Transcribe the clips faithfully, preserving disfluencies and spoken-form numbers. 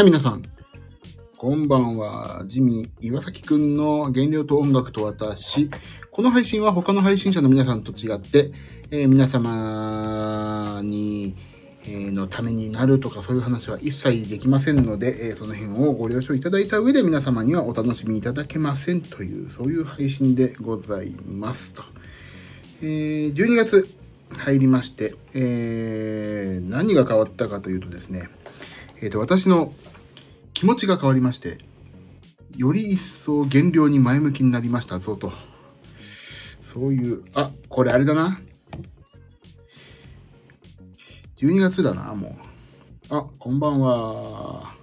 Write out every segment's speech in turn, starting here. はい、皆さんこんばんは。ジミー岩崎くんの原料と音楽と私。この配信は他の配信者の皆さんと違って、えー、皆様に、えー、のためになるとかそういう話は一切できませんので、えー、その辺をご了承いただいた上で皆様にはお楽しみいただけませんというそういう配信でございますと。えー、じゅうにがつ入りまして、えー、何が変わったかというとですね、えーと、私の気持ちが変わりまして、より一層減量に前向きになりましたぞと。そういう、あ、これあれだな。じゅうにがつだな、もう。あ、こんばんは。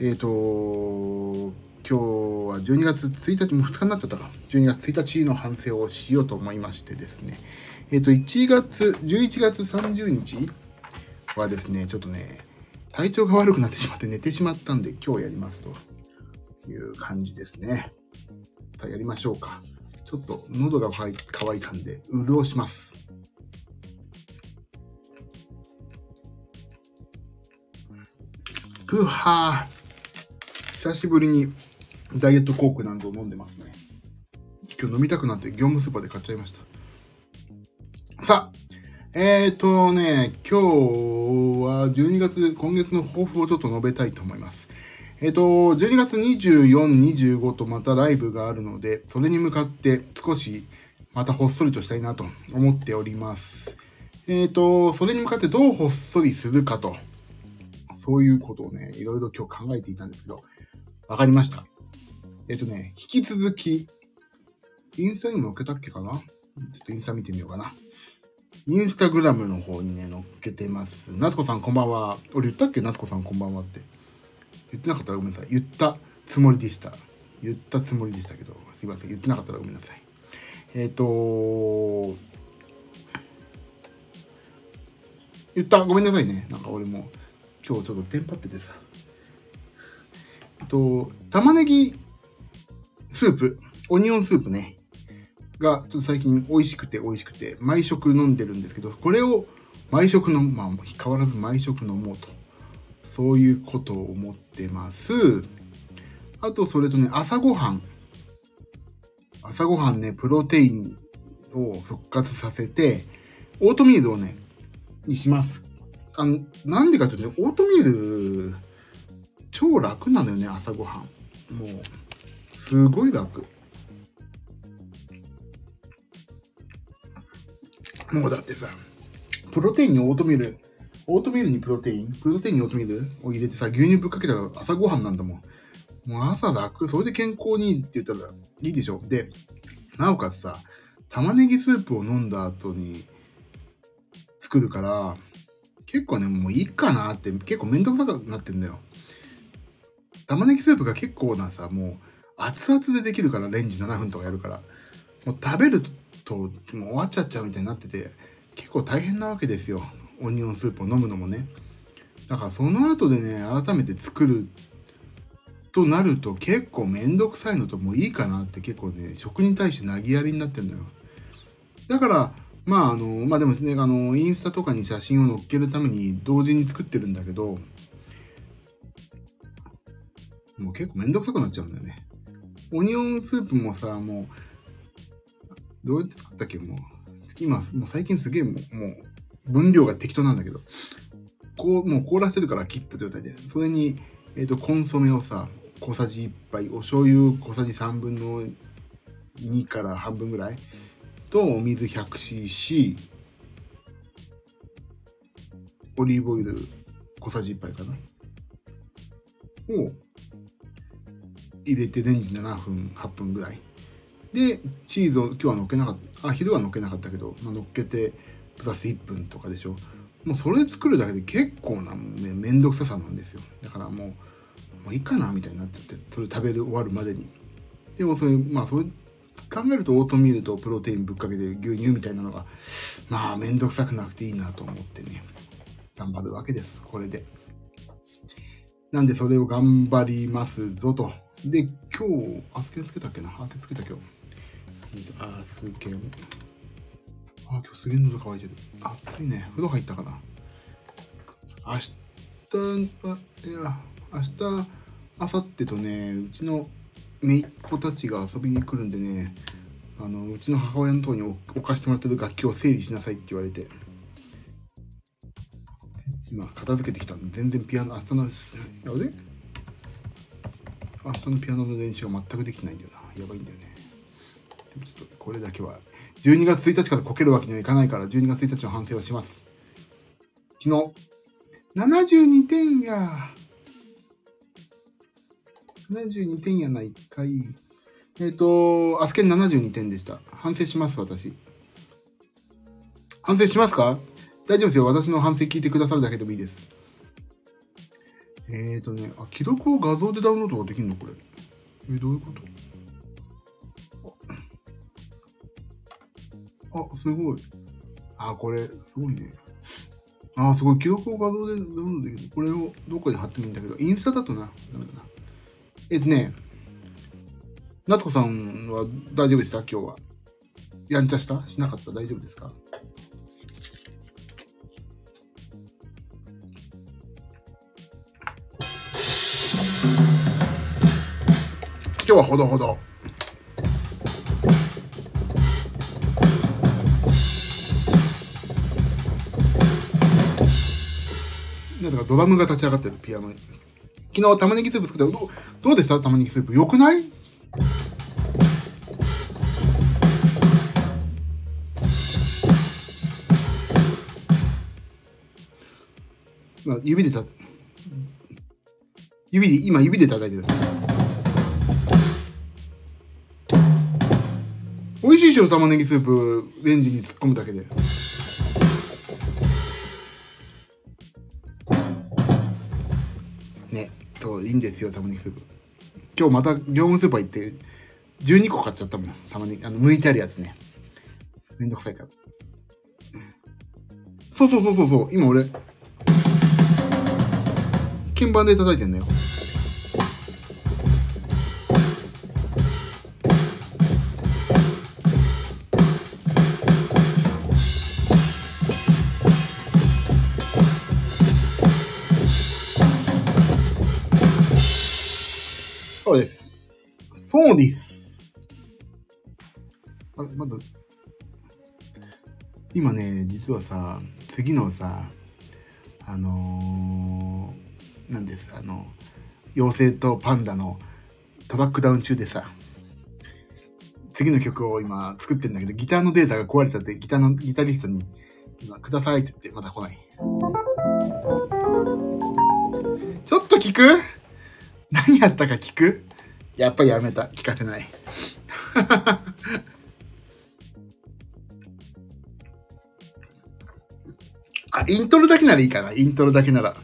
えっと、今日はじゅうにがつついたち、もうふつかになっちゃったか。じゅうにがつついたちの反省をしようと思いましてですね。えっと、じゅういちがつさんじゅうにちはですね、ちょっとね、体調が悪くなってしまって寝てしまったんで今日やりますという感じですね。さあやりましょうか。ちょっと喉が渇いたんで潤します。ふはー。久しぶりにダイエットコークなんぞ飲んでますね。今日飲みたくなって業務スーパーで買っちゃいました。さあ。えーとね、今日はじゅうにがつ、今月の抱負をちょっと述べたいと思います。えーと、じゅうにがつにじゅうよっか、にじゅうごとまたライブがあるので、それに向かって少しまたほっそりとしたいなと思っております。えーと、それに向かってどうほっそりするかと、そういうことをね、いろいろ今日考えていたんですけど、わかりました。えーとね、引き続き、インスタにも載っけたっけかな？ちょっとインスタ見てみようかな。インスタグラムの方にね、載っけてます。夏子さんこんばんは。俺言ったっけ？夏子さんこんばんはって。言ってなかったらごめんなさい。言ったつもりでした。言ったつもりでしたけど、すいません。言ってなかったらごめんなさい。えっ、ー、とー、言った。ごめんなさいね。なんか俺も、今日ちょっとテンパっててさ。えっと、玉ねぎスープ、オニオンスープね。がちょっと最近美味しくて美味しくて毎食飲んでるんですけど、これを毎食のまあ変わらず毎食飲もうと、そういうことを思ってます。あとそれとね、朝ごはん朝ごはんね、プロテインを復活させてオートミールをねにします。あのなんでかというと、オートミール超楽なのよね。朝ごはんもうすごい楽。もうだってさ、プロテインにオートミール、オートミールにプロテイン、プロテインにオートミールを入れてさ、牛乳ぶっかけたら朝ごはんなんだもん。もう朝楽、それで健康にいいって言ったらいいでしょ。で、なおかつさ、玉ねぎスープを飲んだ後に作るから、結構ね、もういいかなって、結構めんどくさくなってんだよ。玉ねぎスープが結構なさ、もう熱々でできるから、レンジななふんとかやるから。もう食べると、もう終わっちゃっちゃうみたいになってて結構大変なわけですよ。オニオンスープを飲むのもね。だからその後でね、改めて作るとなると結構めんどくさいのと、もういいかなって結構ね、食に対してなぎやりになってるのよ。だからまああのまあでもね、あのインスタとかに写真を載っけるために同時に作ってるんだけど、もう結構めんどくさくなっちゃうんだよね。オニオンスープもさ、もうどうやって作ったっけ？もう、今、もう最近すげえもう、もう、分量が適当なんだけど、こう、もう凍らせてるから切った状態で、それに、えっと、コンソメをさ、こさじいっぱい、お醤油こさじさんぶんのにから半分ぐらい、と、お水 ひゃくシーシー、オリーブオイルこさじいっぱいかな、を入れてレンジななふん、はっぷんぐらい。で、チーズを今日は乗っけなかった。あ、昼は乗っけなかったけど、まあ、乗っけて、プラスいっぷんとかでしょ。もうそれ作るだけで結構な、もうね、めんどくささなんですよ。だからもう、もういいかな、みたいになっちゃって、それ食べる終わるまでに。でもそれ、まあ、それ考えると、オートミールとプロテインぶっかけて牛乳みたいなのが、まあ、めんどくさくなくていいなと思ってね、頑張るわけです、これで。なんで、それを頑張りますぞと。で、今日、あすけんつけたっけなあ、つけた今日。あすげえ。あ、今日すげえ喉乾いてる。暑いね。風呂入ったかな。明いや明日明後日とね、うちの姪っ子たちが遊びに来るんでね、あのうちの母親のところに置かしてもらってる楽器を整理しなさいって言われて、今片付けてきたんで、全然ピアノ明日のやべ明日のピアノの練習は全くできてないんだよな。やばいんだよね。でもちょっとこれだけはじゅうにがつついたちからこけるわけにはいかないから、じゅうにがつついたちの反省はします。昨日ななじゅうにてんやななじゅうにてんやないかい。えっ、ー、と、アスケンななじゅうにてんでした。反省します、私。反省しますか？大丈夫ですよ。私の反省聞いてくださるだけでもいいです。えっ、ー、とね、あ、記録を画像でダウンロードができるのこれ。え、どういうこと？ あ, あ、すごい。あ、これ、すごいね。あ、すごい。記録を画像でダウンロードできる。これをどっかに貼ってもいいんだけど、インスタだとな、ダメだな。えっとね、夏子さんは大丈夫でした？今日はやんちゃした？しなかった？大丈夫ですか？今日はほどほど。なんかドラムが立ち上がってるピアノに。昨日玉ねぎスープ作った。どう、どうでした？玉ねぎスープよくない？まあ、指でた指で今指で叩いてる。美味しいでしょ玉ねぎスープ。レンジに突っ込むだけで。ね、そういいんですよ玉ねぎスープ。今日また業務スーパー行ってじゅうにこ買っちゃったもん。玉ねぎあの剥いてあるやつね。めんどくさいから。そうそうそうそうそう。今俺。鍵盤で叩いてんだよ。そうです。そうです。あ、まだ今ね、実はさ、次のさ、あのー。なんですあの妖精とパンダのトラックダウン中でさ、次の曲を今作ってるんだけど、ギターのデータが壊れちゃって、ギターのギタリストに今くださいって言ってまだ来ない。ちょっと聞く？何やったか聞く？やっぱりやめた。聞かせない。あ、イントロだけならいいかな。イントロだけなら。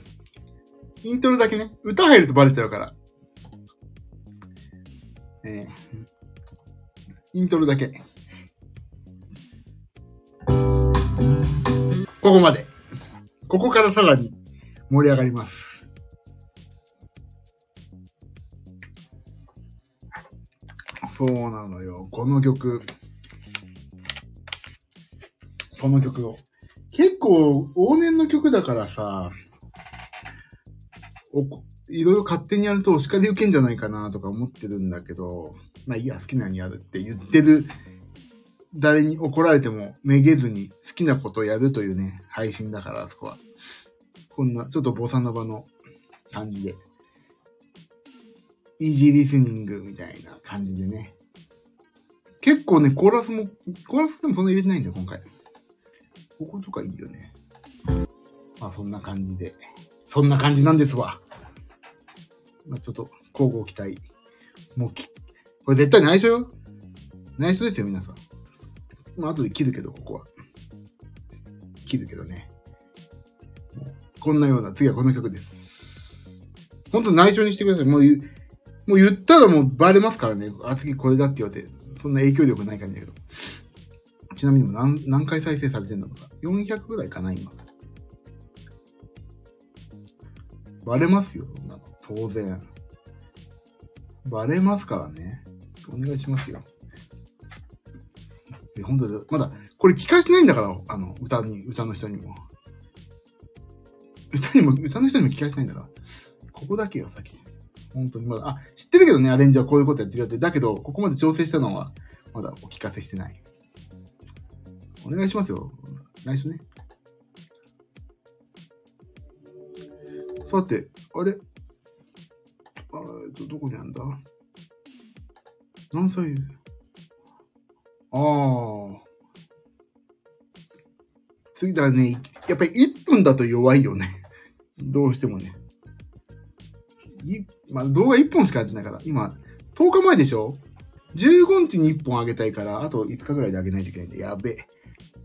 イントロだけね。歌入るとバレちゃうから。えー、イントロだけ。ここまで。ここからさらに盛り上がります。そうなのよ。この曲。この曲を。結構往年の曲だからさ。いろいろ勝手にやるとお叱り受けんじゃないかなとか思ってるんだけど、まあいいや、好きなようにやるって言ってる、誰に怒られてもめげずに好きなことをやるというね、配信だから、あそこは。こんな、ちょっとボサノバの感じで、イージーリスニングみたいな感じでね。結構ね、コーラスも、コーラスでもそんな入れてないんだよ、今回。こことかいいよね。まあそんな感じで、そんな感じなんですわ。まあ、ちょっと、交互期待。もうき、これ絶対内緒よ。内緒ですよ、皆さん。まあ、後で切るけど、ここは。切るけどね。こんなような、次はこの曲です。ほんと内緒にしてください。もう、もう言ったらもうバレますからね。あ、次これだって言われて、そんな影響力ない感じだけど。ちなみにも何、何回再生されてんのか。よんひゃくぐらいかな、今。バレますよ、なんか。当然バレますからね。お願いしますよ。本当だ、まだこれ聞かしてないんだから、あの歌に歌の人にも歌にも、歌の人にも聞かせないんだから。ここだけよ、先。本当にまだ、あ、知ってるけどね、アレンジはこういうことやってるよって。だけど、ここまで調整したのは、まだお聞かせしてない。お願いしますよ。来週ね。さて、あれあーっと、どこにあんだ何歳ああ。次だね。やっぱりいっぷんだと弱いよね。どうしてもね。いまあ、動画いっぽんしかやってないから。今、とおかまえでしょ ?じゅうごにちにいっぽんあげたいから、あといつかぐらいであげないといけないんで。やべえ。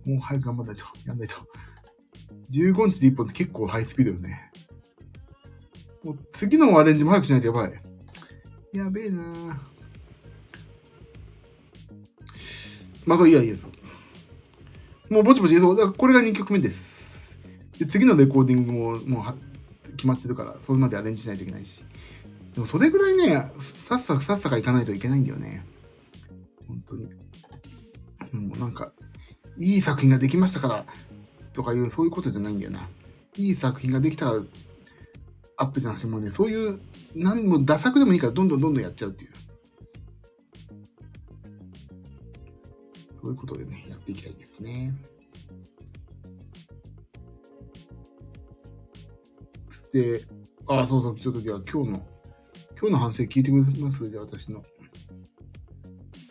もう早く頑張んないと。やんないと。じゅうごにちでいっぽんって結構ハイスピードよね。もう次のアレンジも早くしないとやばい。やべえなぁ。まあそう、いいや、いいです。もうぼちぼち、そう、だからこれがにきょくめです。で、次のレコーディングももう決まってるから、それまでアレンジしないといけないし。でもそれぐらいね、さっさかさっさかいかないといけないんだよね。本当に。もうなんか、いい作品ができましたから、とかいう、そういうことじゃないんだよな。いい作品ができたから、アップじゃなくてもね、そういう、何も、ダサくでもいいから、どんどんどんどんやっちゃうっていう。そういうことでね、やっていきたいですね。そして、ああ、そうそう、ちょっとじゃあ、今日の、今日の反省聞いてくれます？じゃあ、私の。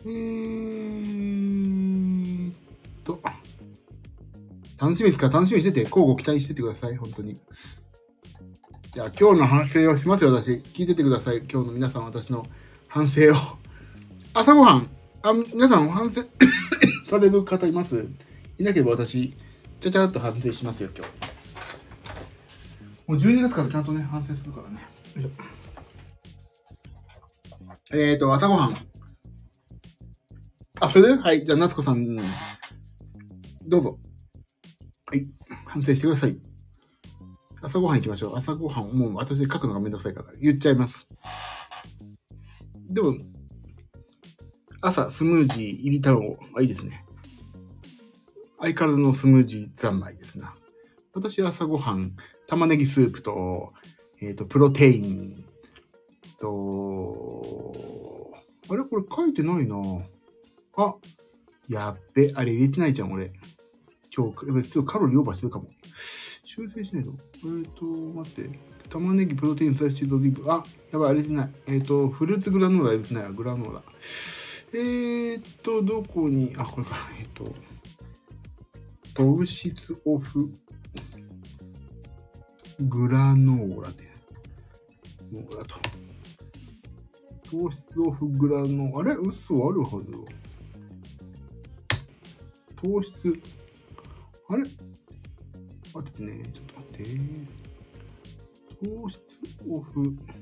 えーっと、楽しみですか？楽しみにしてて、交互期待しててください、本当に。じゃあ今日の反省をしますよ、私。聞いててください。今日の皆さん、私の反省を。朝ごはん、あ皆さん、反省される方います？いなければ私、ちゃちゃっと反省しますよ、今日。もうじゅうにがつからちゃんとね、反省するからね。よいしょ。えーと、朝ごはん。あ、それで？はい、じゃあ、夏子さん、どうぞ。はい、反省してください。朝ごはん行きましょう。朝ごはん、もう私書くのがめんどくさいから言っちゃいます。でも、朝スムージー入り卵はいいですね。相変わらずのスムージー三昧ですな。私は朝ごはん、玉ねぎスープと、えっと、プロテインと、あれこれ書いてないなあ、やっべ、あれ入れてないじゃん、俺。今日、やっぱちょっとカロリーオーバーしてるかも。修正しないと。えっ、ー、と、待って。玉ねぎ、プロテイン、サイズ、チーズ、オリーブ。あ、やばい、あれてない。えっ、ー、と、フルーツグラノーラ入れてないわ、グラノーラ。えっ、ー、と、どこに、あ、これか。えっ、ー、と、糖質オフ、グラノーラで。ノーラと。糖質オフ、グラノーラ。あれ嘘あるはずよ。糖質。あれ待ってね、ちょっと待って。糖質オフ、グラ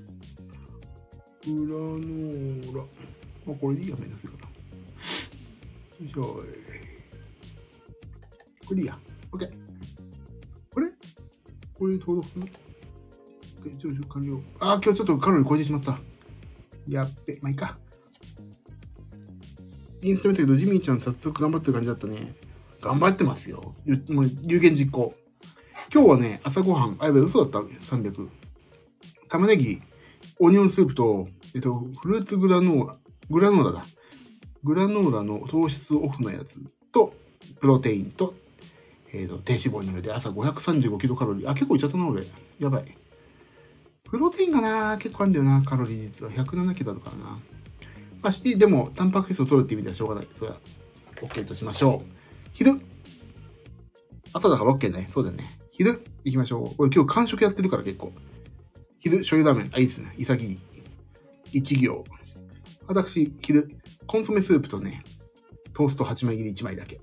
ノーラ。まあ、これでいいや、めんどくさいから。よいしょ。これでいいや。OK。これこれに登録する？ちょっと完了。ああ、今日ちょっとカロリー超えてしまった。やっべ、まあいいか。インスタ見たけど、ジミーちゃん早速頑張ってる感じだったね。頑張ってますよ。もう有言実行。今日はね、朝ごはん、あ、やべ、嘘だった、さんびゃく。玉ねぎ、オニオンスープと、えっと、フルーツグラノーラ、グラノーラだ。グラノーラの糖質オフのやつと、プロテインと、えっと、低脂肪に入れて朝ごひゃくさんじゅうごキロカロリー。あ、結構いっちゃったな、俺。やばい。プロテインがな、結構あるんだよな、カロリー実は。ひゃくななキロだからな。まあ、でも、タンパク質を取るって意味ではしょうがない。それは、OK としましょう。昼。朝だから OK ね。そうだよね。昼行きましょう。俺今日完食やってるから結構。昼、醤油ラーメン。あ、いいですね。潔い。一行。私、昼、コンソメスープとね、トーストはちまい切りいちまいだけ。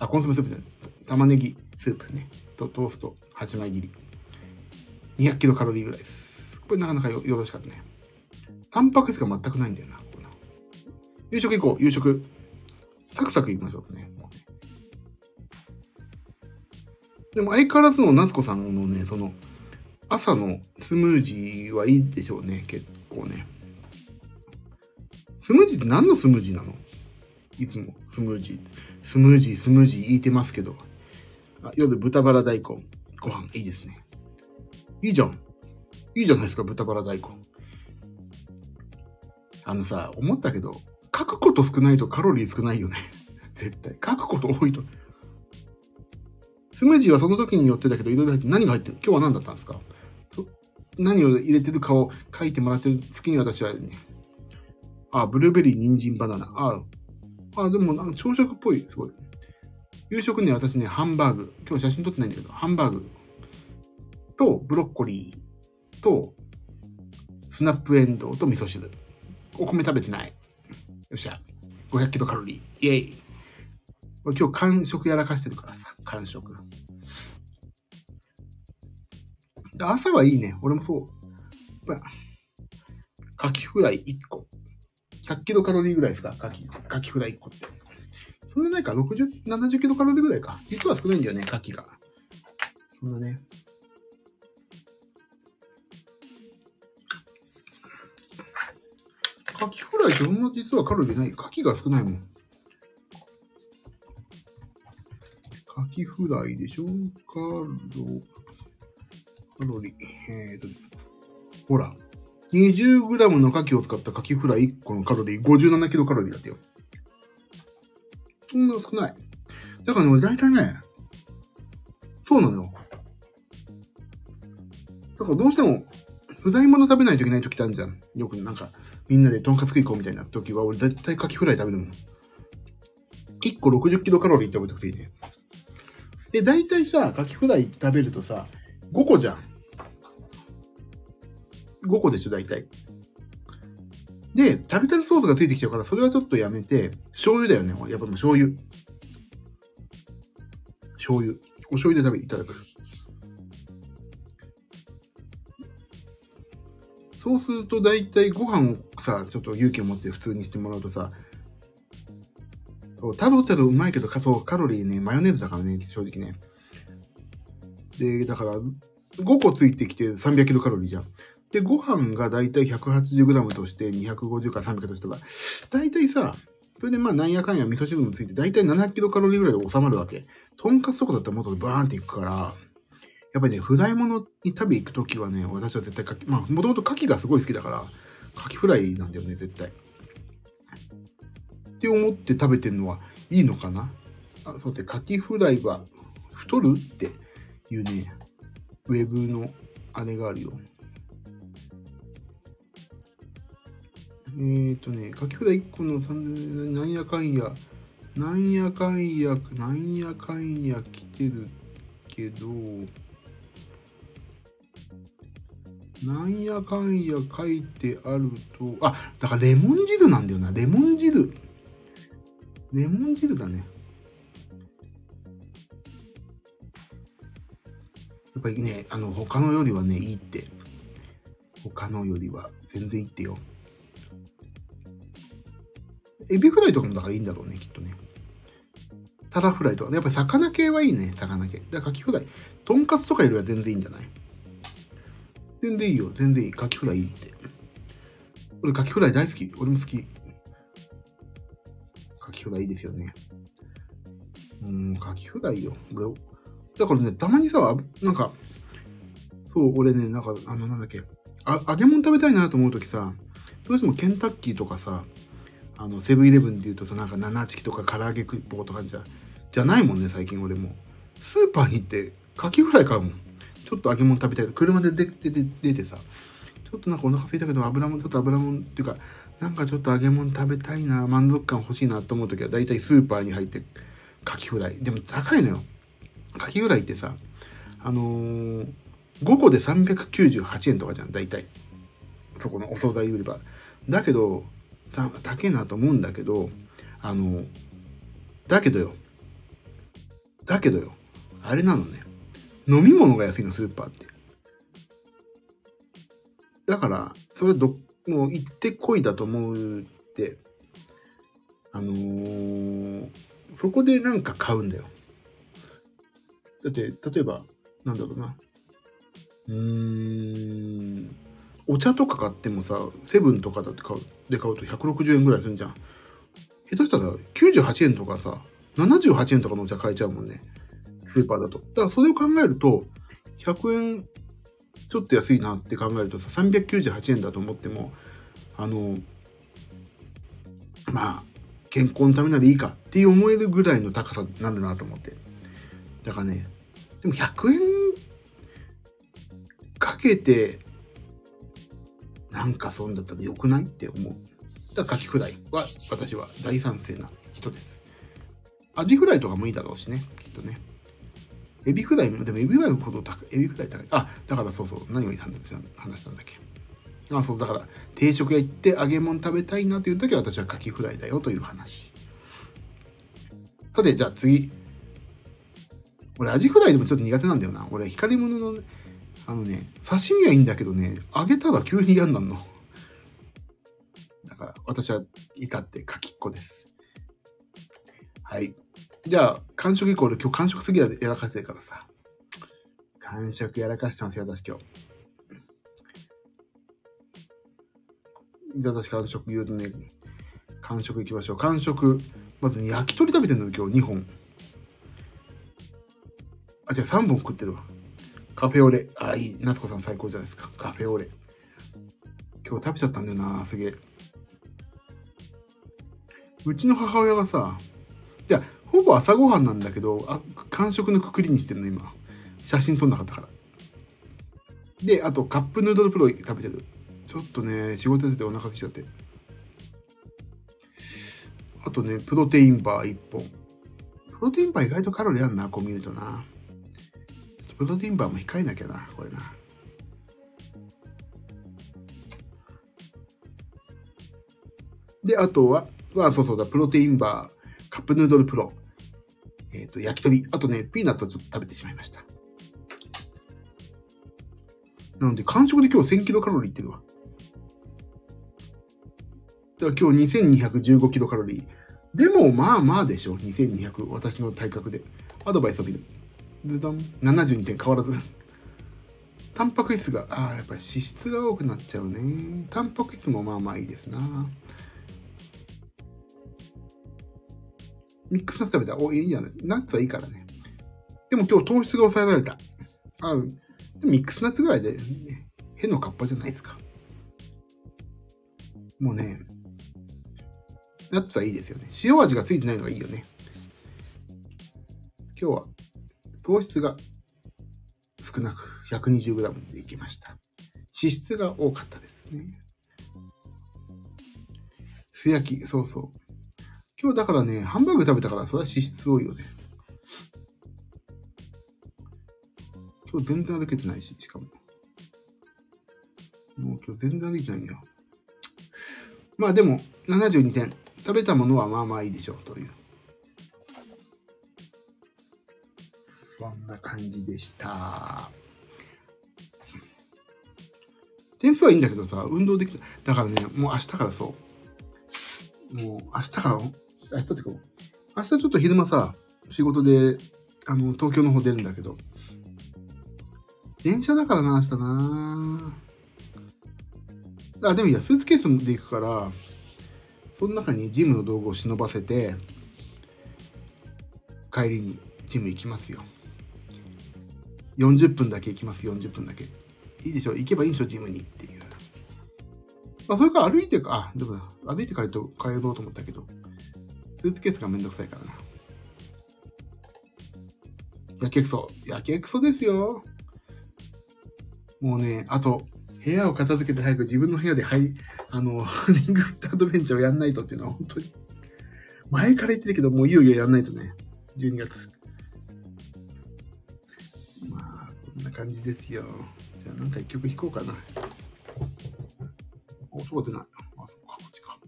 あ、コンソメスープじゃない。玉ねぎスープね。と、トーストはちまい切り。にひゃくキロカロリーぐらいです。これなかなかよろしかったね。タンパク質が全くないんだよな。ここな夕食行こう。夕食。サクサク行きましょうね。でも相変わらずの夏子さんのね、その、朝のスムージーはいいでしょうね、結構ね。スムージーって何のスムージーなの？いつもスムージー、スムージー、スムージー言いてますけど。あ、夜豚バラ大根、ご飯、いいですね。いいじゃん。いいじゃないですか、豚バラ大根。あのさ、思ったけど、書くこと少ないとカロリー少ないよね。絶対。書くこと多いと。スムージーはその時によってだけど、いろいろ入って何が入ってる？今日は何だったんですか？何を入れてるかを書いてもらってる隙に私はね、ああ、ブルーベリー、人参、バナナ。ああ、ああでも朝食っぽい、すごい。夕食ね、私ね、ハンバーグ。今日写真撮ってないんだけど、ハンバーグとブロッコリーとスナップエンドウと味噌汁。お米食べてない。よっしゃ。ごひゃくキロカロリー。イエイ。今日完食やらかしてるからさ、完食。朝はいいね。俺もそう。カキフライいっこ。ひゃくキロカロリーぐらいですか？カキ、カキフライいっこって。そんなないか？ろくじゅう、ななじゅうキロカロリーぐらいか。実は少ないんだよね、カキが。そんなね。カキフライってそんな実はカロリーない。カキが少ないもん。カキフライでしょ？カロ、カロリー。えーと、ほら。にじゅうグラム のカキを使ったカキフライいっこのカロリー、ごじゅうななキロカロリーだったよ。そんな少ない。だからね、俺大体ね、そうなのよ。だからどうしても、具材物食べないといけない時ってあるじゃん。よくなんか、みんなでトンカツ食い行こうみたいな時は、俺絶対カキフライ食べるもん。いっころくじゅうキロカロリーって覚えておくといいね。で、大体さ、カキフライ食べるとさ、ごこじゃん。ごこでしょ、大体。で、タルタルソースがついてきちゃうから、それはちょっとやめて、醤油だよね。やっぱもう醤油。醤油。お醤油で食べていただく。そうすると、大体ご飯をさ、ちょっと勇気を持って普通にしてもらうとさ、タルタルうまいけど、そう、カロリーね、マヨネーズだからね、正直ね。で、だから、ごこついてきてさんびゃくキロカロリーじゃん。で、ご飯がだいたい ひゃくはちじゅうグラム としてにひゃくごじゅうからさんびゃくとしたら、だいたいさ、それでまあなんやかんや味噌汁もついて、だいたいななキロカロリーぐらいで収まるわけ。とんかつとかだったらもっとバーンっていくから、やっぱりね、フライ物に食べ行くときはね、私は絶対カキ、まあもともとカキがすごい好きだから、カキフライなんだよね、絶対。って思って食べてるのはいいのかな？あ、そうで、カキフライは太るっていうね、ウェブのあれがあるよ。えーとね、カキフライいっこのさんぜんえん、なんやかんや、なんやかんや、なんやかんや来てるけど、なんやかんや書いてあると、あ、だからレモン汁なんだよな、レモン汁。レモン汁だね。やっぱりね、あの、他のよりはね、いいって。他のよりは全然いいってよ。エビフライとかもだからいいんだろうね、きっとね。タラフライとか。やっぱり魚系はいいね、魚系。だからカキフライ。とんかつとかよりは全然いいんじゃない？全然いいよ、全然いい。カキフライいいって。俺カキフライ大好き。俺も好き。カキフライいいですよね。うーん、カキフライよ。俺、だからね、たまにさ、なんか、そう、俺ね、なんか、あの、なんだっけ、あ、揚げ物食べたいなと思うときさ、どうしてもケンタッキーとかさ、あの、セブンイレブンで言うとさ、なんか、七チキとか唐揚げ食い棒とかじゃ、じゃないもんね、最近俺も。スーパーに行って、カキフライ買うもん。ちょっと揚げ物食べたい。車で出て、出てさ、ちょっとなんかお腹空いたけど、油も、ちょっと油もんっていうか、なんかちょっと揚げ物食べたいな、満足感欲しいなと思うときは、だいたいスーパーに入って、カキフライ。でも高いのよ。カキフライってさ、あのー、ごこでさんびゃくきゅうじゅうはちえんとかじゃん、だいたい。そこのお惣菜売り場。だけど、さ、高いなと思うんだけど、あのー、だけどよ。だけどよ。あれなのね。飲み物が安いの、スーパーって。だから、それど、もう行ってこいだと思うって、あのー、そこでなんか買うんだよ。だって、例えば、なんだろうな。うーん、お茶とか買ってもさ、セブンとかだって買う、で買うとひゃくろくじゅうえんぐらいするんじゃん。下手したらきゅうじゅうはちえんとかさ、ななじゅうはちえんとかのお茶買えちゃうもんね。スーパーだと。だからそれを考えると、ひゃくえんちょっと安いなって考えるとさ、さんびゃくきゅうじゅうはちえんだと思っても、あのまあ健康のためならいいかっていう思えるぐらいの高さなんだなと思って、だからね、でもひゃくえんかけてなんかそんだったら良くないって思う。だからカキフライは私は大賛成な人です。アジフライとかもいいだろうしね、きっとね。エビフライも、でもエビフライほど高い、エビフライ高い。あ、だからそうそう、何を話したんだっけ。あ、そう、だから定食屋行って揚げ物食べたいなというときは私はカキフライだよという話。さて、じゃあ次。俺、アジフライでもちょっと苦手なんだよな。俺、光り物の、あのね、刺身はいいんだけどね、揚げたら急に嫌になるの。だから私は至ってカキっ子です。はい。じゃあ、完食以降、俺今日完食すぎやらかしてるからさ。完食やらかしてますよ、私今日。じゃあ私完食言うとね、完食いきましょう。完食。まず、ね、焼き鳥食べてんだよ、今日にほん。あ、違う、さんぼん食ってるわ。カフェオレ。あ、いい。夏子さん最高じゃないですか。カフェオレ。今日食べちゃったんだよな、すげえ。うちの母親がさ、じゃあ、ほぼ朝ごはんなんだけど、あ、完食のくくりにしてるの、今。写真撮んなかったから。で、あと、カップヌードルプロ食べてる。ちょっとね、仕事でお腹すいちゃって。あとね、プロテインバーいっぽん。プロテインバー意外とカロリーあるな、こう見るとな。ちょっとプロテインバーも控えなきゃな、これな。で、あとは、あ、そうそうだ、プロテインバー。カップヌードルプロ、えっと焼き鳥、あとねピーナッツをちょっと食べてしまいました。なので完食で今日せんキロカロリーっていうのは、だから今日にせんにひゃくじゅうごキロカロリー。でもまあまあでしょ、にせんにひゃく、私の体格でアドバイスを見る。ななじゅうにてん変わらず。タンパク質が、ああやっぱり脂質が多くなっちゃうね。タンパク質もまあまあいいですな。ミックスナッツ食べた。お、いいじゃない。ナッツはいいからね。でも今日糖質が抑えられた。あ、でもミックスナッツぐらいで、ね、へのかっぱじゃないですか。もうね、ナッツはいいですよね。塩味がついてないのがいいよね。今日は糖質が少なく ひゃくにじゅうグラム でいきました。脂質が多かったですね。素焼き、そうそう。今日だからね、ハンバーグ食べたから、それは脂質多いよね。今日全然歩けてないし、しかも。もう今日全然歩いてないんだよ。まあでも、ななじゅうにてん。食べたものはまあまあいいでしょう、という。そんな感じでした。点数はいいんだけどさ、運動できた。だからね、もう明日からそう。もう明日から、明日ってか、明日ちょっと昼間さ、仕事で、あの、東京の方出るんだけど、電車だからな、明日なぁ。あ、でもいや、スーツケースで行くから、その中にジムの道具を忍ばせて、帰りにジム行きますよ。よんじゅっぷんだけ行きます、よんじゅっぷんだけ。いいでしょ、行けばいいでしょ、ジムにっていう。まあ、それから歩いてか、あ、でもな、歩いて帰ろうと思ったけど、スーツケースがめんどくさいからな。やけくそ。やけくそですよ。もうね、あと、部屋を片付けて早く自分の部屋で、はい、あの、リングフットアドベンチャーをやんないとっていうのは本当に、前から言ってたけど、もういよいよやんないとね、じゅうにがつ。まあ、こんな感じですよ。じゃあ、なんか一曲弾こうかな。音が出ない。あ、そっか、こっちか。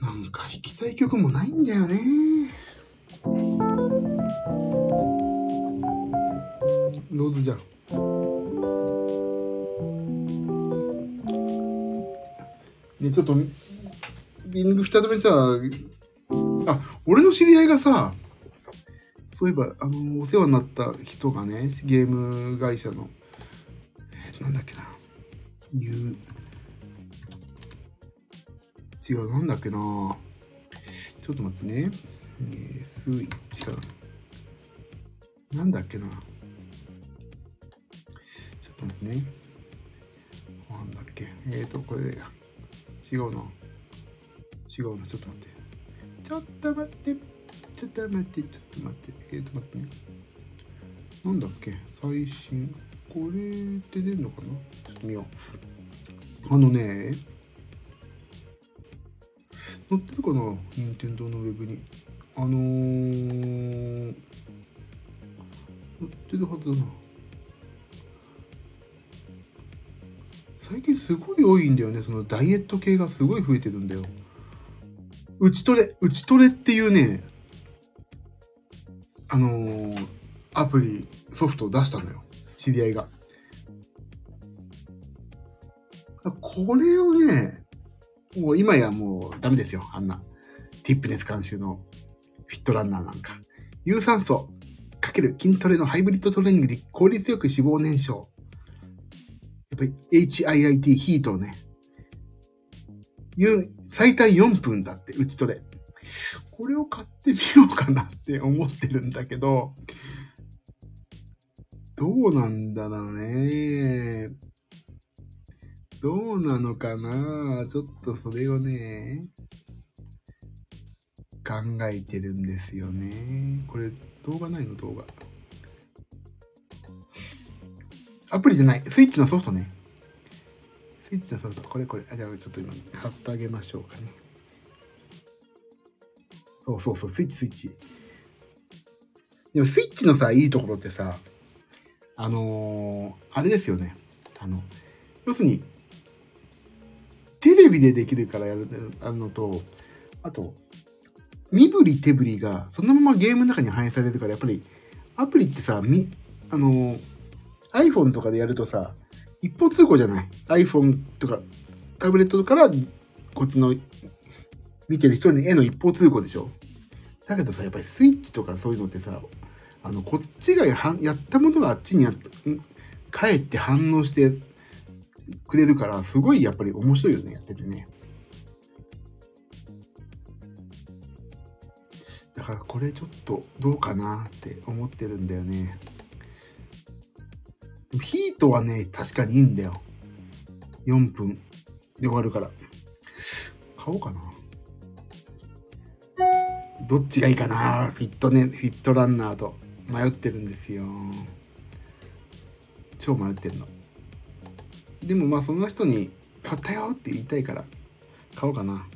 なんか弾きたい曲もないんだよね。上手じゃん。ね、ちょっとリングフィットアドベンチャー。あ、俺の知り合いがさ、そういえばあのお世話になった人がね、ゲーム会社のえーとなんだっけな。いう違う、なんだっけな、ちょっと待ってね、えー、スイッチかなんだっけな、んね。なんだっけ、えーとこれ違うな違うなちょっと待ってちょっと待ってちょっと待ってちょっと待ってえーと待ってね、なんだっけ、最新これって出るのかな、ちょっと見よう。あのね、載ってるかな、任天堂のウェブに。あのー、載ってるはずだな。最近すごい多いんだよね、そのダイエット系がすごい増えてるんだよ。うちトレ、うちトレっていうね、あのー、アプリ、ソフトを出したのよ、知り合いが。これをね、もう今やもうダメですよ、あんなティップネス監修のフィットランナーなんか。有酸素×筋トレのハイブリッドトレーニングで効率よく脂肪燃焼。やっぱり エイチアイアイティー ヒートをね、最短よんぷんだって、うちトレ。これを買ってみようかなって思ってるんだけど、どうなんだろうね。どうなのかな。ちょっとそれをね、考えてるんですよね。これ動画ないの、動画。アプリじゃない。スイッチのソフトね。スイッチのソフト。これこれ。あ、じゃあちょっと今貼ってあげましょうかね。そうそうそう。スイッチスイッチ。でもスイッチのさ、いいところってさ、あのー、あれですよね。あの、要するに、テレビでできるからやるのと、あと、身振り手振りがそのままゲームの中に反映されるから、やっぱり、アプリってさ、み、あのー、iPhone とかでやるとさ、一方通行じゃない？ iPhone とか、タブレットから、こっちの、見てる人への一方通行でしょ？だけどさ、やっぱりスイッチとかそういうのってさ、あのこっちが や, やったものがあっちにやっ帰って反応してくれるから、すごいやっぱり面白いよね、やっててね。だからこれちょっとどうかなって思ってるんだよね。ヒートはね、確かにいいんだよ。よんぷんで終わるから。買おうかな。どっちがいいかな、フィットね、フィットランナーと。迷ってるんですよ。超迷ってるの。でもまあそんな人に買ったよって言いたいから買おうかな。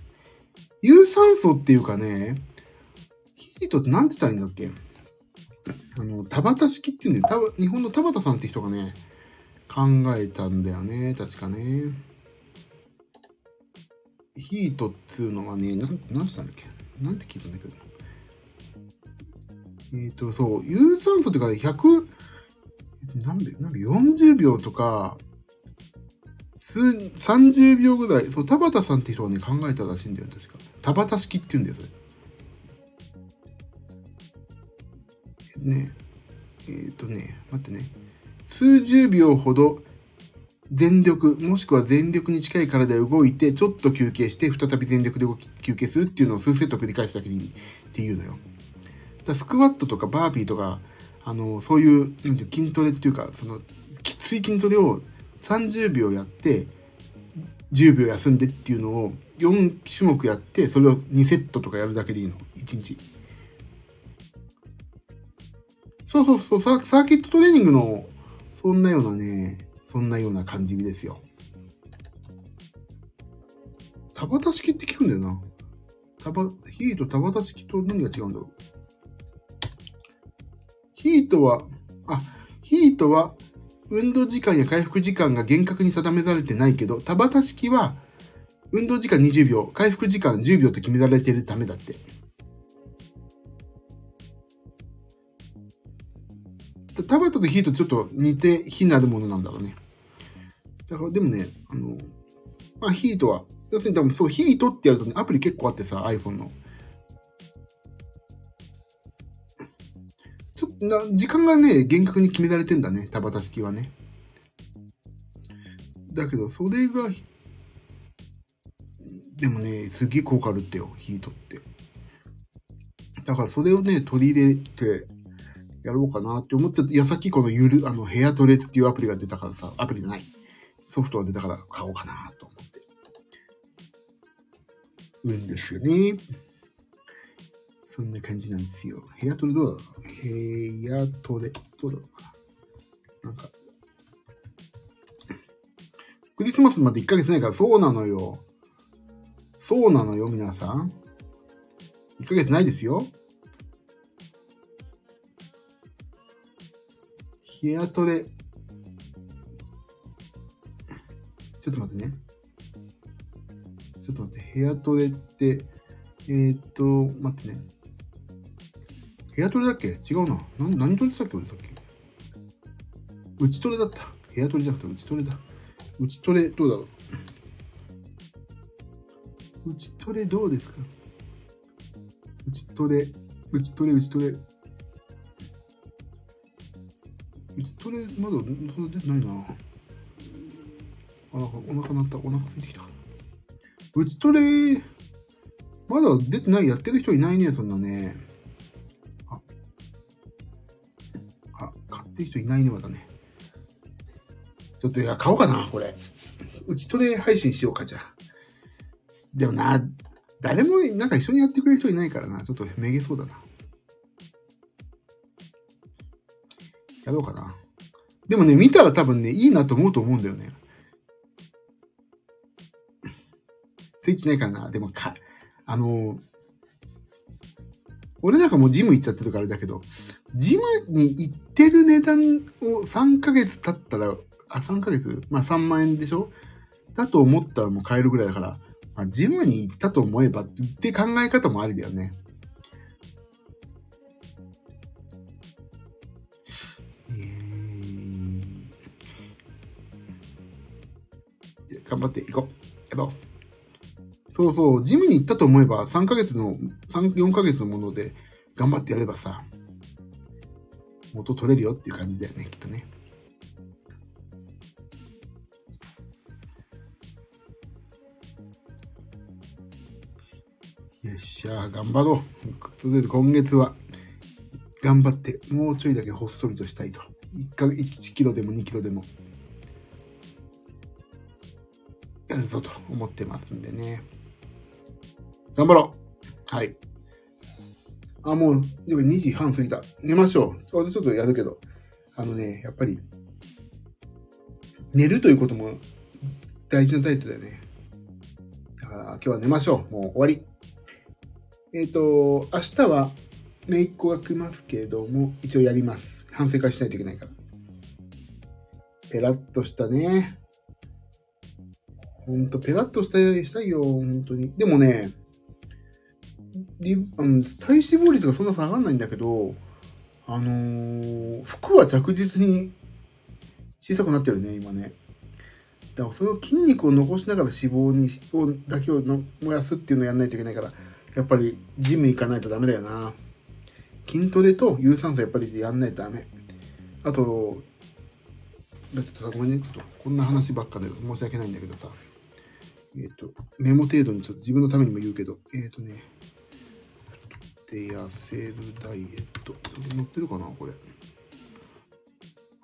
有酸素っていうかね、ヒートってなんて言ったらいいんだっけ、あの田畑式っていうんだよ。日本の田畑さんって人がね考えたんだよね、確かね。ヒートっつうのはね、なんなんて言ったんだっけ、なんて聞いたんだけど、えーと、そう、有酸素ってかひゃく、何秒、何秒、よんじゅうびょうとか、さんじゅうびょうぐらい、そう、田畑さんって人はね、考えたらしいんだよ、確か。田畑式って言うんだよ、それ。ね、えーとね、待ってね、数十秒ほど全力、もしくは全力に近い体で動いて、ちょっと休憩して、再び全力で動き休憩するっていうのを数セット繰り返すだけでいいっていうのよ。だスクワットとかバーピーとか、あのそういう筋トレっていうか、そのきつい筋トレをさんじゅうびょうやって、じゅうびょう休んでっていうのをよんしゅもくやって、それをにセットとかやるだけでいいの、いちにち。そうそうそう、サーキットトレーニングの、そんなようなね、そんなような感じですよ。田畑式って聞くんだよな。タバヒート、田畑式と何が違うんだろう。ヒートは、あ、ヒートは運動時間や回復時間が厳格に定められてないけど、田畑式は運動時間にじゅうびょう、回復時間じゅうびょうと決められているためだって。田畑とヒートちょっと似て非なるものなんだろうね。だからでもね、あの、まあ、ヒートは、要するに多分そう、ヒートってやるとね、アプリ結構あってさ、iPhone の。ちょっとな、時間がね、厳格に決められてんだね、田畑式はね。だけど、それが、でもね、すげえ効果あるってよ、ヒートって。だからそれをね、取り入れて、やろうかなって思って、矢先このゆる、あの、ヘアトレっていうアプリが出たからさ、アプリじゃない。ソフトが出たから買おうかなと思って。うんですよね。そんな感じなんですよ。ヘアトレどうだろう？ヘアトレどうだろうかな。なんか、クリスマスまでいっかげつないから、そうなのよ。そうなのよ、皆さん。いっかげつないですよ。ヘアトレ。ちょっと待ってね。ちょっと待って、ヘアトレって、えー、っと、待ってね。ヘアトレだっけ？違うな。な何トレしたっけ俺さっき。打ちトレだった。ヘアトレじゃなくて打ちトレだ。打ちトレどうだろう。打ちトレどうですか？打ちトレ、打ちトレ、打ちトレ。打ちトレ、まだそれ出てないな。あ、お腹鳴った。お腹空いてきた。打ちトレ、まだ出てない。やってる人いないね、そんなね。あ、あ、買ってる人いないね、まだね。ちょっと、いや、買おうかな、これ。打ちトレ配信しようか、じゃあ。でもな、誰も、なんか一緒にやってくれる人いないからな。ちょっとめげそうだな。やろうかな。でもね、見たら多分ね、いいなと思うと思うんだよね。スイッチないからな。でもか、あのー、俺なんかもうジム行っちゃってるからだけど、ジムに行ってる値段をさんかげつ経ったら、あ、さんかげつ？まあさんまんえんでしょ？だと思ったらもう買えるぐらいだから、まあ、ジムに行ったと思えばって考え方もありだよね。頑張っていこう。やろう。そうそう、ジムに行ったと思えば、さんかげつの、さん、よんかげつのもので、頑張ってやればさ、元取れるよっていう感じだよね、きっとね。よっしゃ、頑張ろう。とりあえず今月は、頑張って、もうちょいだけほっそりとしたいと。いちキロでもにキロでも。やるぞと思ってますんでね。頑張ろう。はい。あ、もうにじはん過ぎた。寝ましょう。私ちょっとやるけど、あのね、やっぱり寝るということも大事なダイエットだよね。だから今日は寝ましょう。もう終わり。えっと明日は姪っ子が来ますけども、一応やります。反省会しないといけないから。ペラッとしたね。ほんとペラッとしたいしたいよ本当に。でもね、あの体脂肪率がそんな下がんないんだけど、あのー、服は着実に小さくなってるね今ね。だからそれを筋肉を残しながら脂肪にをだけをの燃やすっていうのをやんないといけないから、やっぱりジム行かないとダメだよな。筋トレと有酸素やっぱりやんないとダメ。あとちょっとさ、ごめんね、ちょっとこんな話ばっかで申し訳ないんだけどさ。えっと、メモ程度にちょっと自分のためにも言うけど、えっとね、太って痩せるダイエット。載ってるかなこれ。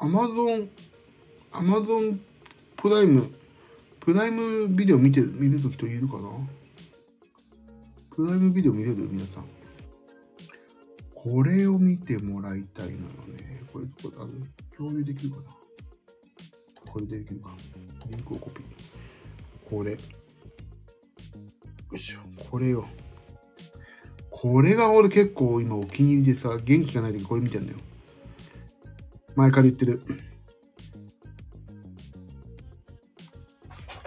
Amazon、Amazon プライム、プライムビデオ見て、見るときと言えるかな？プライムビデオ見れる？皆さん。これを見てもらいたいのよね。これ、これ、あの、共有できるかな？これでできるか。リンクをコピー。これ。よいしょ。これよ。これが俺結構今お気に入りでさ、元気がない時これ見てんのよ。前から言ってる。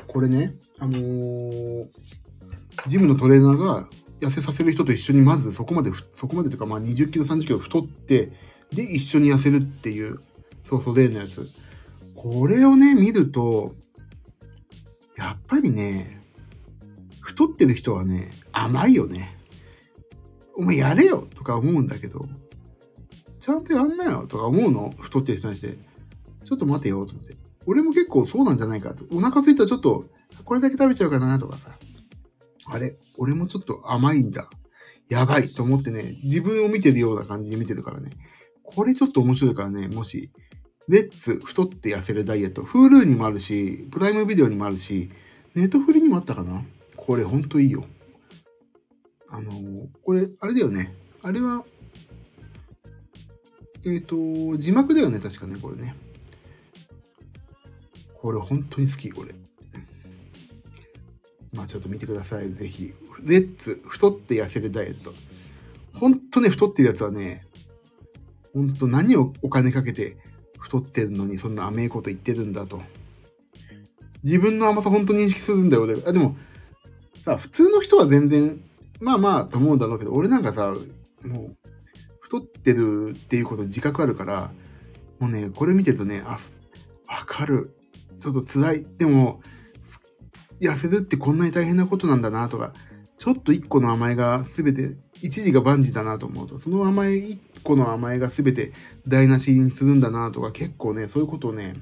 これね、あのー、ジムのトレーナーが痩せさせる人と一緒にまずそこまで、そこまでというかまあにじゅっキロ、さんじゅっキロ太って、で一緒に痩せるっていう、そうそう例のやつ。これをね、見ると、やっぱりね、太ってる人はね、甘いよね。お前やれよとか思うんだけど、ちゃんとやんなよとか思うの、太ってる人にして。ちょっと待てよと思って。俺も結構そうなんじゃないかと。お腹空いたらちょっと、これだけ食べちゃうかなとかさ。あれ、俺もちょっと甘いんだ。やばいと思ってね、自分を見てるような感じで見てるからね。これちょっと面白いからね、もしレッツ太って痩せるダイエット、 Hulu にもあるし、プライムビデオにもあるし、ネットフリにもあったかな。これほんといいよ。あのこれあれだよね、あれはえっと字幕だよね、確かね。これね、これ本当に好き、これ。まあちょっと見てください、ぜひ。レッツ太って痩せるダイエット。ほんとね、太ってるやつはね、ほんと何をお金かけて太ってるのにそんな甘いこと言ってるんだと。自分の甘さほんと認識するんだよ、俺。あ、でも、さ、普通の人は全然、まあまあと思うんだろうけど、俺なんかさ、もう、太ってるっていうことに自覚あるから、もうね、これ見てるとね、あ、わかる。ちょっと辛い。でも、痩せるってこんなに大変なことなんだなとか、ちょっと一個の甘えが全て、一時が万事だなと思うと、その甘え、一個の甘えが全て台無しにするんだなとか、結構ね、そういうことをね、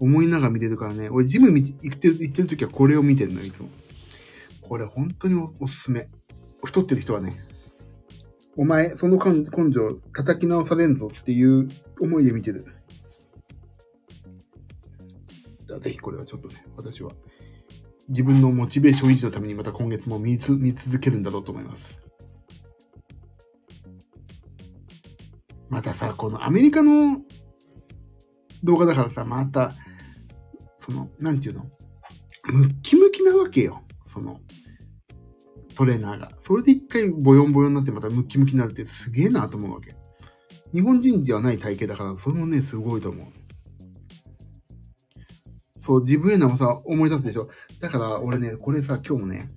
思いながら見てるからね、俺ジム行ってる、行ってる時はこれを見てるのよ、いつも。これ本当に お, おすすめ。太ってる人はね、お前、その根性叩き直されんぞっていう思いで見てる。ぜひこれはちょっとね、私は自分のモチベーション維持のためにまた今月も見つ、見続けるんだろうと思います。またさ、このアメリカの動画だからさ、また、その、なんていうの、ムッキムキなわけよ、その、トレーナーが。それで一回ボヨンボヨンになってまたムッキムキになるってすげえなと思うわけ。日本人ではない体型だから、それもね、すごいと思う。そう、自分への甘さ思い出すでしょ。だから俺ね、これさ、今日もね、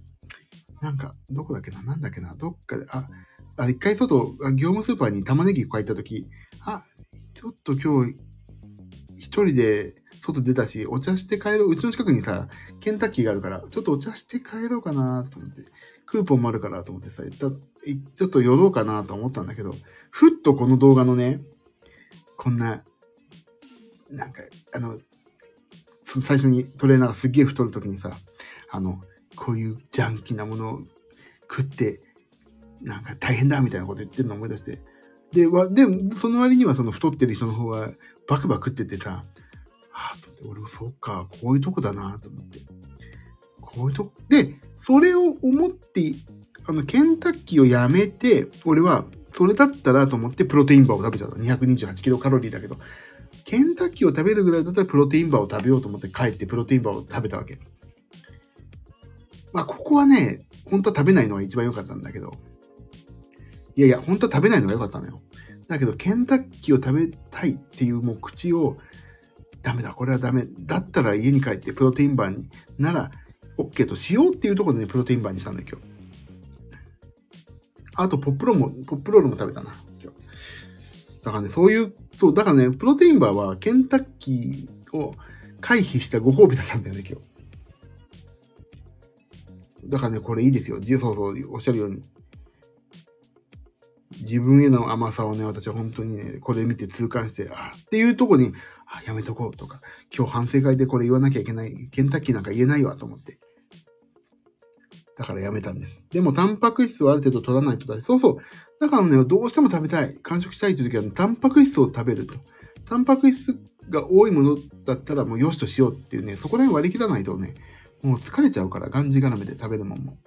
なんか、どこだっけな、なんだっけな、どっかで、あ、あ一回外、業務スーパーに玉ねぎ買いたとき、あ、ちょっと今日、一人で外出たし、お茶して帰ろう。うちの近くにさ、ケンタッキーがあるから、ちょっとお茶して帰ろうかなと思って、クーポンもあるからと思ってさ、ちょっと寄ろうかなと思ったんだけど、ふっとこの動画のね、こんな、なんか、あの、最初にトレーナーがすっげえ太るときにさ、あの、こういうジャンキーなものを食って、なんか大変だみたいなこと言ってるのを思い出して。で、わ、でも、その割にはその太ってる人の方がバクバク食っててさ、ああ、と思って、俺もそうか、こういうとこだなと思って。こういうとこ。で、それを思って、あの、ケンタッキーをやめて、俺は、それだったらと思ってプロテインバーを食べちゃった。にひゃくにじゅうはちキロカロリーだけど、ケンタッキーを食べるぐらいだったらプロテインバーを食べようと思って帰ってプロテインバーを食べたわけ。まあここはね、本当は食べないのが一番良かったんだけど、いやいや、本当は食べないのが良かったのよ。だけどケンタッキーを食べたいっていうもう口を、ダメだ、これはダメ。だったら家に帰ってプロテインバーになら OK としようっていうところで、ね、プロテインバーにしたんだよ、今日。あとポップロールも、ポップロールも食べたな、今日。だからね、そういう、そう、だからね、プロテインバーはケンタッキーを回避したご褒美だったんだよね、今日。だからね、これいいですよ。そうそう、おっしゃるように。自分への甘さをね、私は本当にね、これ見て痛感して、あっていうとこに、あ、やめとこうとか、今日反省会でこれ言わなきゃいけない、ケンタッキーなんか言えないわと思って。だからやめたんです。でも、タンパク質をある程度取らないとだし、そうそう。だからね、どうしても食べたい、完食したいという時は、ね、タンパク質を食べると。タンパク質が多いものだったら、もう良しとしようっていうね、そこら辺割り切らないとね、もう疲れちゃうから、がんじがらめで食べるもんも。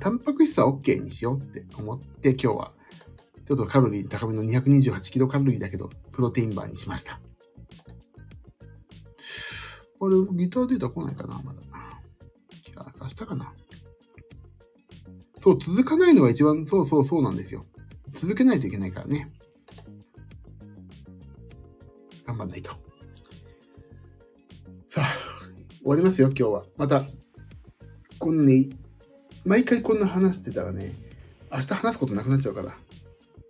タンパク質は OK にしようって思って、今日は、ちょっとカロリー高めのにひゃくにじゅうはちキロカロリーだけど、プロテインバーにしました。あれ、ギターデータ来ないかな、まだ。明日かな。そう、続かないのが一番、そうそうそうなんですよ。続けないといけないからね。頑張んないと。さあ、終わりますよ、今日は。また、こんな、ね、毎回こんな話してたらね、明日話すことなくなっちゃうから、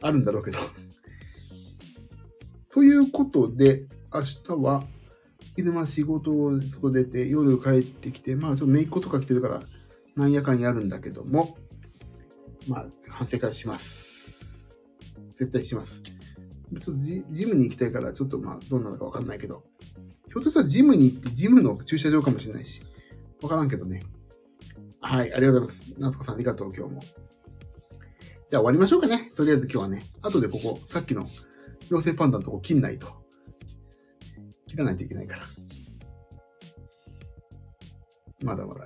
あるんだろうけど。ということで、明日は、昼間仕事を外出て、夜帰ってきて、まあちょっと姪っ子とか来てるから、なんやかんやるんだけども、まあ反省会します。絶対します。ちょっと ジ, ジムに行きたいから、ちょっとまあどうなのかわかんないけど、ひょっとしたらジムに行って、ジムの駐車場かもしれないし、わからんけどね。はい、ありがとうございます。夏子さんありがとう、今日も。じゃあ終わりましょうかね。とりあえず今日はね、後でここ、さっきの妖精パンダのとこ切んないと。切らないといけないから。まだまだ、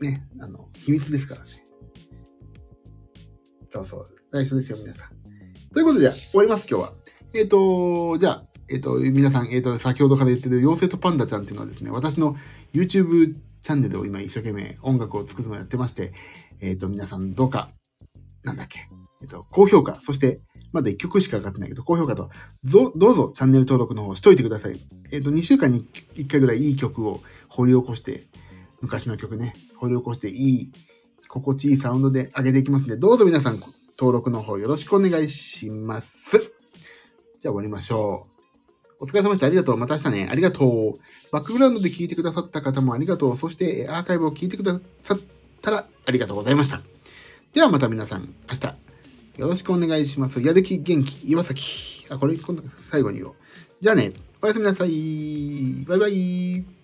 ね、あの、秘密ですからね。そうそう。来週ですよ、皆さん。ということで、じゃあ終わります、今日は。えっと、じゃあ、えっと、皆さん、えっと、先ほどから言ってる妖精とパンダちゃんっていうのはですね、私の YouTube チャンネルを今一生懸命音楽を作るのをやってまして、えっと、皆さんどうか、なんだっけ、えっと、高評価、そして、まだいっきょくしか上がってないけど、高評価と、どうぞチャンネル登録の方をしといてください。えっと、にしゅうかんにいっかいぐらいいい曲を掘り起こして、昔の曲ね、掘り起こしていい、心地いいサウンドで上げていきますので、どうぞ皆さん、登録の方よろしくお願いします。じゃあ終わりましょう。お疲れ様でした。ありがとう。また明日ね。ありがとう。バックグラウンドで聞いてくださった方もありがとう。そしてアーカイブを聞いてくださったらありがとうございました。ではまた皆さん、明日よろしくお願いします。やる気元気、岩崎。あ、これ、今度最後に言おう。じゃあね、おやすみなさい。バイバイ。